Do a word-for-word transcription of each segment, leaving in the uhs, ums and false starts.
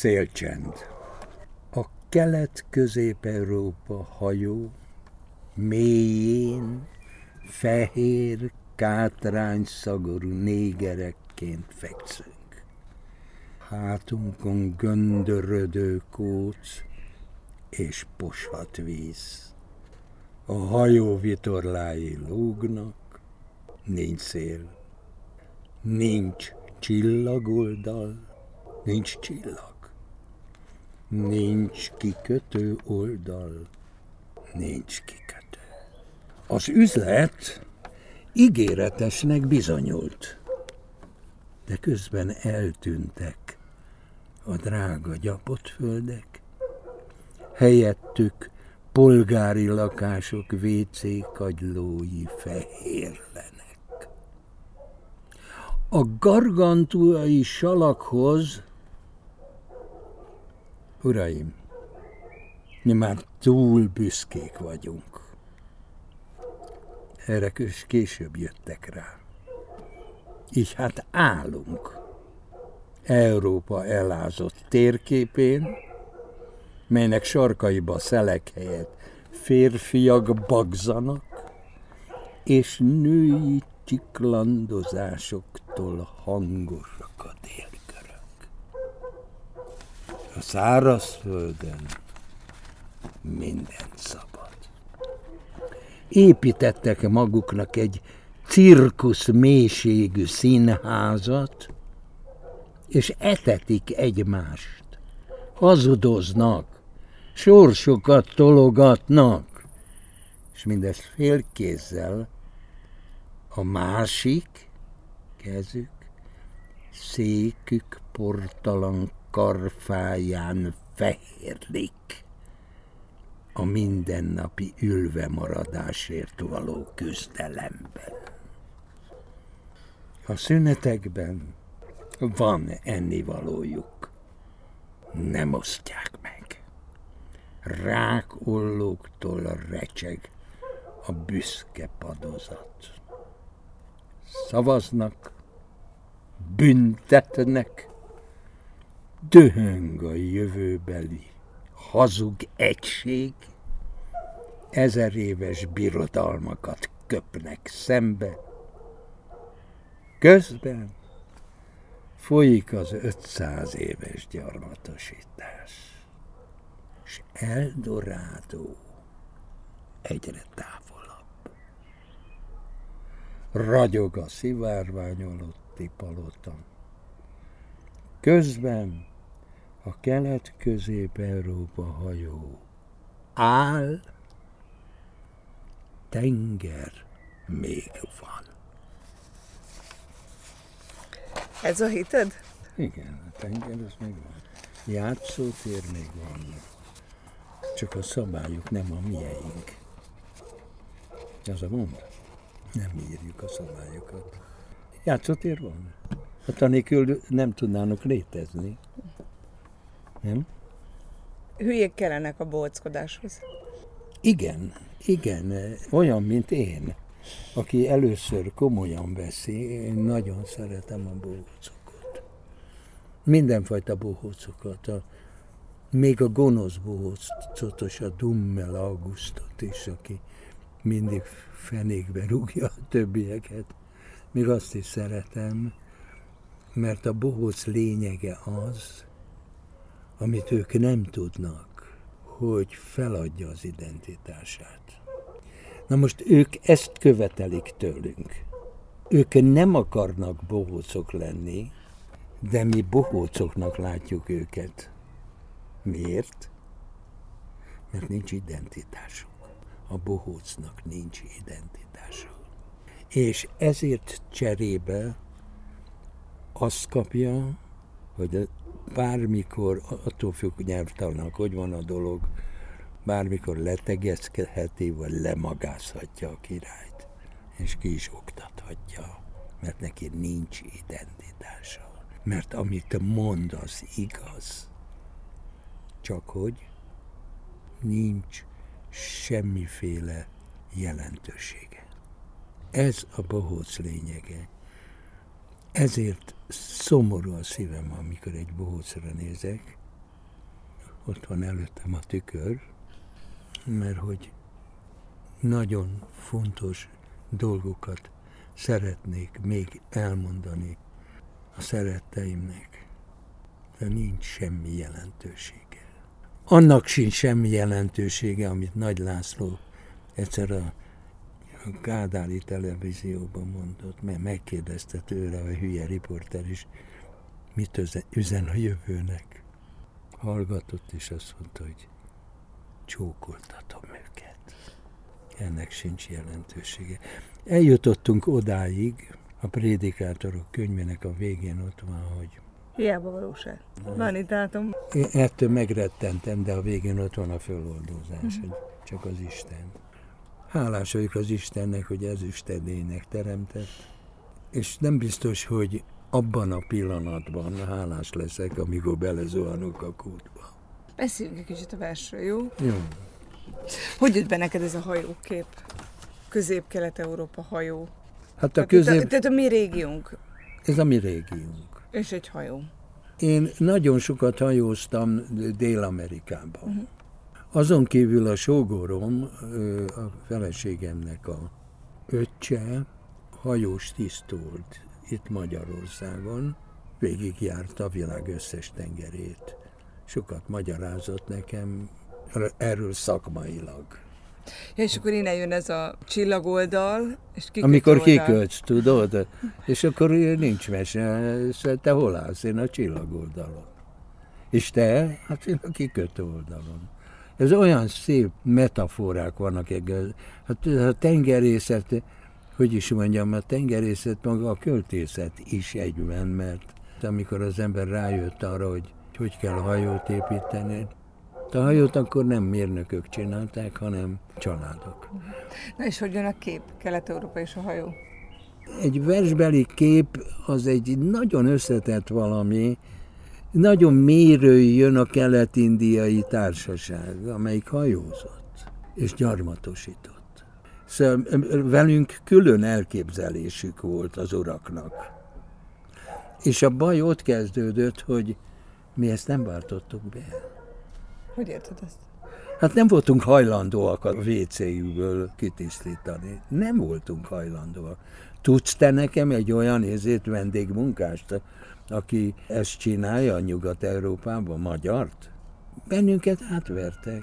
Szélcsend. A Kelet-Közép-Európa hajó mélyén fehér, kátrányszagorú négerekként fekszünk. Hátunkon göndörödő kóc és poshat víz. A hajó vitorlái lógnak, nincs szél, nincs csillagoldal, nincs csillag, nincs kikötő oldal, nincs kikötő. Az üzlet ígéretesnek bizonyult, de közben eltűntek a drága gyapotföldek, helyettük polgári lakások vé cé kagylói fehérlenek. A gargantuai salakhoz, uraim, mi már túl büszkék vagyunk. Erre később jöttek rá. Így hát állunk Európa elázott térképén, melynek sarkaiba szelek helyett férfiak bagzanak, és női csiklandozásoktól hangosak a délkörök. A szárazföldön minden szabad. Építettek maguknak egy cirkusz mélységű színházat, és etetik egymást. Hazudoznak, sorsokat tologatnak, és mindezt félkézzel a másik kezük székük portalan karfáján fehérlik a mindennapi ülve maradásért való küzdelemben. A szünetekben van ennivalójuk. Nem osztják meg. Rákollóktól recseg a büszke padozat. Szavaznak, büntetnek, dühöng a jövőbeli hazug egység, ezer éves birodalmakat köpnek szembe, közben folyik az ötszáz éves gyarmatosítás, és Eldorádó egyre távolabb. Ragyog a szivárvány alatti palota. Közben a Kelet-Közép-Európa hajó áll, tenger még van. Ez a hited? Igen, a tenger az még van. Játszótér még van. Csak a szabályok nem a mieink. Az a mond? Nem írjuk a szabályokat. Játszótér van. Hát anélkül nem tudnának létezni. Nem? Hülyék kellenek a bohóckodáshoz. Igen, igen. Olyan, mint én. Aki először komolyan veszi, én nagyon szeretem a bohócokat. Mindenfajta bohócokat, a, még a gonosz bohócot, a Dummel Augustot is, aki mindig fenékbe rúgja a többieket. Még azt is szeretem, mert a bohóc lényege az, amit ők nem tudnak, hogy feladja az identitását. Na most ők ezt követelik tőlünk. Ők nem akarnak bohócok lenni, de mi bohócoknak látjuk őket. Miért? Mert nincs identitásuk. A bohócnak nincs identitása. És ezért cserébe azt kapja, hogy bármikor, attól függ nyelvtannak, hogy van a dolog, bármikor letegezheti, vagy lemagázhatja a királyt, és ki is oktathatja, mert neki nincs identitása. Mert amit mond, az igaz. Csak hogy nincs semmiféle jelentősége. Ez a bohóc lényege. Ezért szomorú a szívem, amikor egy bohócra nézek, ott van előttem a tükör, mert hogy nagyon fontos dolgokat szeretnék még elmondani a szeretteimnek, de nincs semmi jelentősége. Annak sincs semmi jelentősége, amit Nagy László egyszer a Kádári televízióban mondott, mert megkérdezte tőle a hülye riporter is, mit üzen a jövőnek. Hallgatott, és azt mondta, hogy csókoltatom őket. Ennek sincs jelentősége. Eljutottunk odáig, a Prédikátorok könyvének a végén ott van, hogy... hiába valóság. Van itt átom. Én ettől megrettentem, de a végén ott van a föloldozás, mm-hmm. hogy csak az Isten. Hálás vagyok az Istennek, hogy ezüstedének teremtett, és nem biztos, hogy abban a pillanatban hálás leszek, amikor belezuhanok a kútba. Beszéljünk egy kicsit a versről, jó? Jó. Hogy jött be neked ez a hajókép? Közép-Kelet-Európa hajó. Hát a közép... Tehát a mi régiónk. Ez a mi régiónk. És egy hajó. Én nagyon sokat hajóztam Dél-Amerikában. Uh-huh. Azon kívül a sógorom, a feleségemnek a öccse hajós tiszt volt itt Magyarországon. Végigjárta a világ összes tengerét. Sokat magyarázott nekem erről szakmailag. Ja, és akkor innen jön ez a csillagoldal, és kikötő amikor oldal. Kiköltsz, tudod? És akkor nincs mese, te hol állsz? Én a csillagoldalon. És te? Hát én a kikötő oldalon. Ez olyan szép metaforák vannak egész. Hát a tengerészet, hogy is mondjam, a tengerészet maga a költészet is egyben, mert amikor az ember rájött arra, hogy hogy kell hajót építeni, a hajót akkor nem mérnökök csinálták, hanem családok. Na és hogy jön a kép, Kelet-Európa és a hajó? Egy versbeli kép az egy nagyon összetett valami, nagyon mélyről jön a Kelet-Indiai Társaság, amelyik hajózott és gyarmatosított. Szóval velünk külön elképzelésük volt az uraknak. És a baj ott kezdődött, hogy mi ezt nem váltottuk be. Hogy érted ezt? Hát nem voltunk hajlandóak a vé cé-jükből kitisztítani. Nem voltunk hajlandóak. Tudsz te nekem egy olyan érzét vendégmunkást, aki ezt csinálja a Nyugat-Európában, magyart? Bennünket átvertek.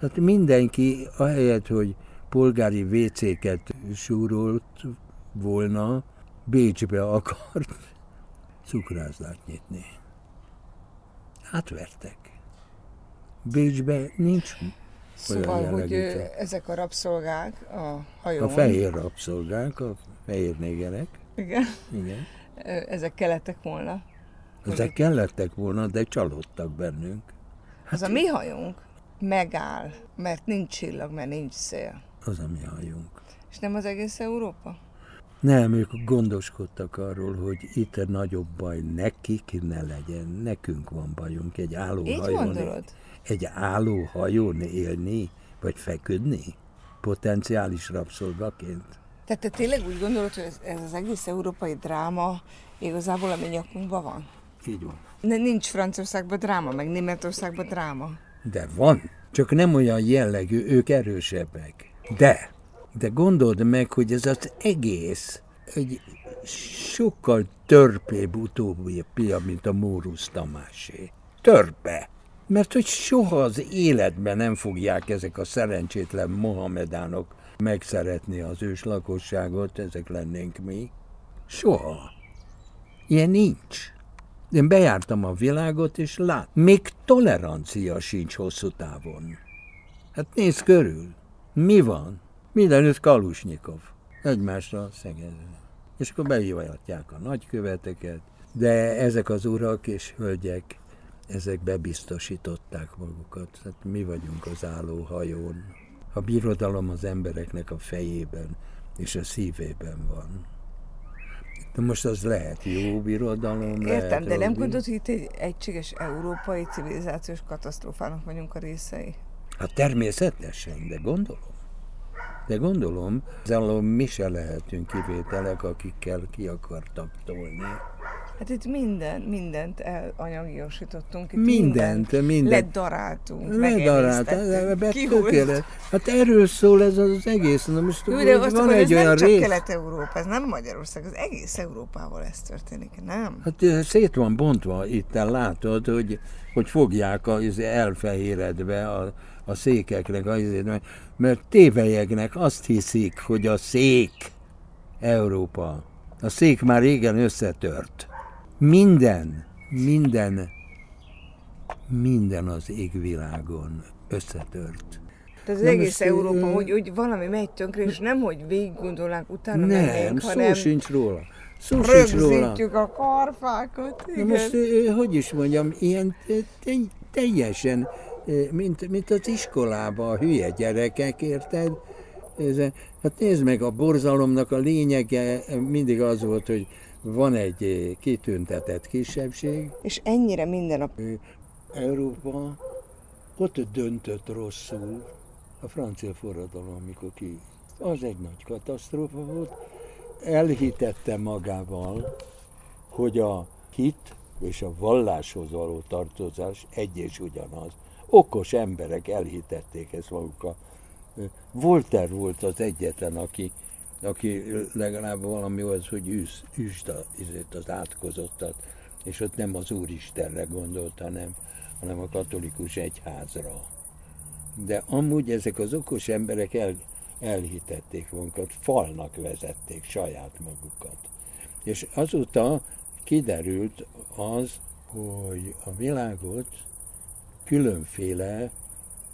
Tehát mindenki, ahelyett, hogy polgári vé cé-ket súrolt volna, Bécsbe akart cukrászdát nyitni. Átvertek. Bécsben nincs szóval, hogy ö, ezek a rabszolgák a hajón... A fehér rabszolgák, a fehér négerek. Igen. Igen. Ezek kellettek volna. Ezek hogy... kellettek volna, de csalódtak bennünk. Hát az a mi hajónk megáll, mert nincs csillag, mert nincs szél. Az a mi hajónk. És nem az egész Európa? Nem, ők gondoskodtak arról, hogy itt nagyobb baj nekik ne legyen. Nekünk van bajunk egy álló így hajón. Így gondolod? Egy álló hajón élni, vagy feküdni, potenciális rabszolgaként. Tehát te tényleg úgy gondolod, hogy ez, ez az egész európai dráma igazából a mi nyakunkban van? Így van. De nincs Franciaországban dráma, meg Németországban dráma. De van. Csak nem olyan jellegű, ők erősebbek. De, de gondold meg, hogy ez az egész egy sokkal törpébb utópia, mint a Mórusz Tamásé. Törpe. Mert hogy soha az életben nem fogják ezek a szerencsétlen mohamedánok megszeretni az őslakosságot, ezek lennénk mi. Soha. Ilyen nincs. Én bejártam a világot, és lát, még tolerancia sincs hosszú távon. Hát nézd körül. Mi van? Mindenütt Kalusnyikov. Egymásra szegezve. És akkor behívják a nagyköveteket, de ezek az urak és hölgyek, ezek bebiztosították magukat. Hát mi vagyunk az álló hajón. A birodalom az embereknek a fejében és a szívében van. De most az lehet jó birodalom. Értem, lehet, de nem birodalom. Gondolod, hogy itt egy egységes európai civilizációs katasztrófának vagyunk a részei? Hát természetesen, de gondolom. De gondolom, az alól mi se lehetünk kivételek, akikkel ki akartak tolni Hát itt minden, mindent elanyagiosítottunk. Itt mindent, mindent. mindent. Ledaráltunk, megemésztettünk, kihult. Hát erről szól ez az egész. Na most Jó, de azt van egy olyan nem csak rész. Kelet-Európa, ez nem Magyarország, az egész Európával ez történik, nem? Hát szét van bontva itt, látod, hogy, hogy fogják az elfehéredve a, a székeknek, azért, mert tévelyeknek azt hiszik, hogy a szék Európa. A szék már régen összetört. Minden, minden, minden az égvilágon összetört. Tehát az nem egész Európa, én... hogy, hogy valami megy tönkre, és nem, hogy végiggondolnánk utána nem, mennénk, hanem... Nem, szó sincs róla. Szó sincs róla. Rögzítjük a karfákat, igen. Na most, hogy is mondjam, ilyen teljesen, mint, mint az iskolában a hülye gyerekek, érted? Hát nézd meg, a borzalomnak a lényege mindig az volt, hogy van egy kitüntetett kisebbség. És ennyire minden a... Európa ott döntött rosszul a francia forradalom, amikor ki. Az egy nagy katasztrófa volt. Elhitette magával, hogy a hit és a valláshoz való tartozás egy és ugyanaz. Okos emberek elhitették ezt magukkal. Voltaire volt az egyetlen, aki, aki legalább valami az, hogy üsz, üsd a, az átkozottat, és ott nem az Úristenre gondolt, hanem, hanem a katolikus egyházra. De amúgy ezek az okos emberek el, elhitették magukat, falnak vezették saját magukat. És azóta kiderült az, hogy a világot különféle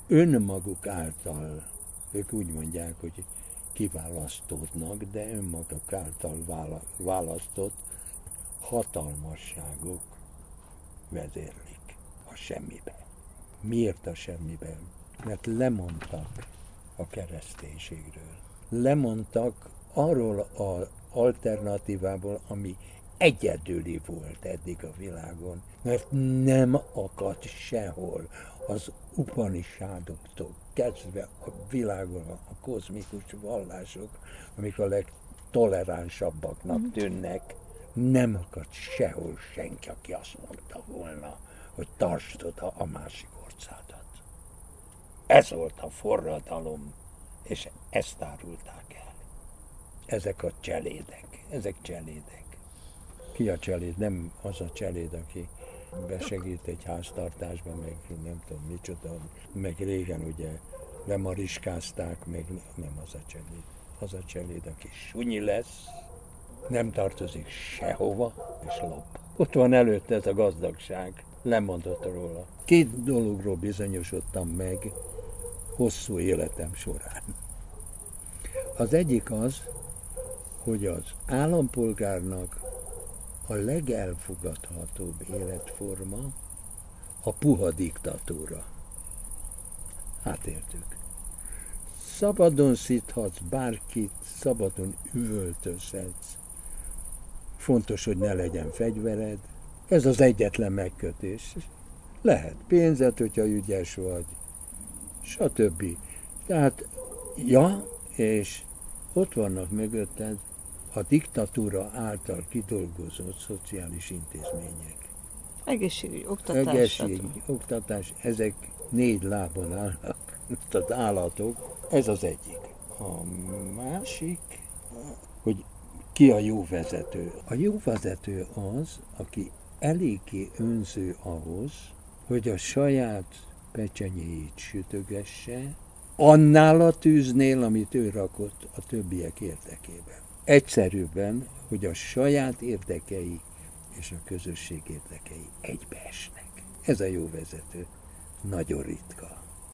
önmaguk által, ők úgy mondják, hogy kiválasztódnak, de önmaguk által választott hatalmasságok vezérlik a semmibe. Miért a semmibe? Mert lemondtak a kereszténységről. Lemondtak arról az alternatívából, ami egyedüli volt eddig a világon, mert nem akadt sehol. Az upanisádoktól kezdve a világon a kozmikus vallások, amik a legtoleránsabbaknak tűnnek, nem akadt sehol senki, aki azt mondta volna, hogy tartsd oda a másik orcádat. Ez volt a forradalom, és ezt árulták el. Ezek a cselédek, ezek cselédek. Ki a cseléd? Nem az a cseléd, aki besegít egy háztartásban, meg nem tudom micsoda, meg régen ugye lemariskázták, meg nem az a cseléd. Az a cseléd, aki sunyi lesz, nem tartozik sehova, és lop. Ott van előtt ez a gazdagság, lemondott róla. Két dologról bizonyosodtam meg hosszú életem során. Az egyik az, hogy az állampolgárnak a legelfogadhatóbb életforma a puha diktatúra. Átértük. Szabadon szíthatsz bárkit, szabadon üvöltözhetsz. Fontos, hogy ne legyen fegyvered. Ez az egyetlen megkötés. Lehet pénzed, hogyha ügyes vagy, stb. Tehát, ja, és ott vannak mögötted a diktatúra által kidolgozott szociális intézmények. Egészségügy, oktatás. Egészségügy, oktatás, ezek négy lábon állnak, tehát állatok. Ez az egyik. A másik, hogy ki a jó vezető. A jó vezető az, aki eléggé önző ahhoz, hogy a saját pecsenyéjét sütögesse, annál a tűznél, amit ő rakott a többiek érdekében. Egyszerűbben, hogy a saját érdekei és a közösség érdekei egybeesnek. Ez a jó vezető. Nagyon ritka.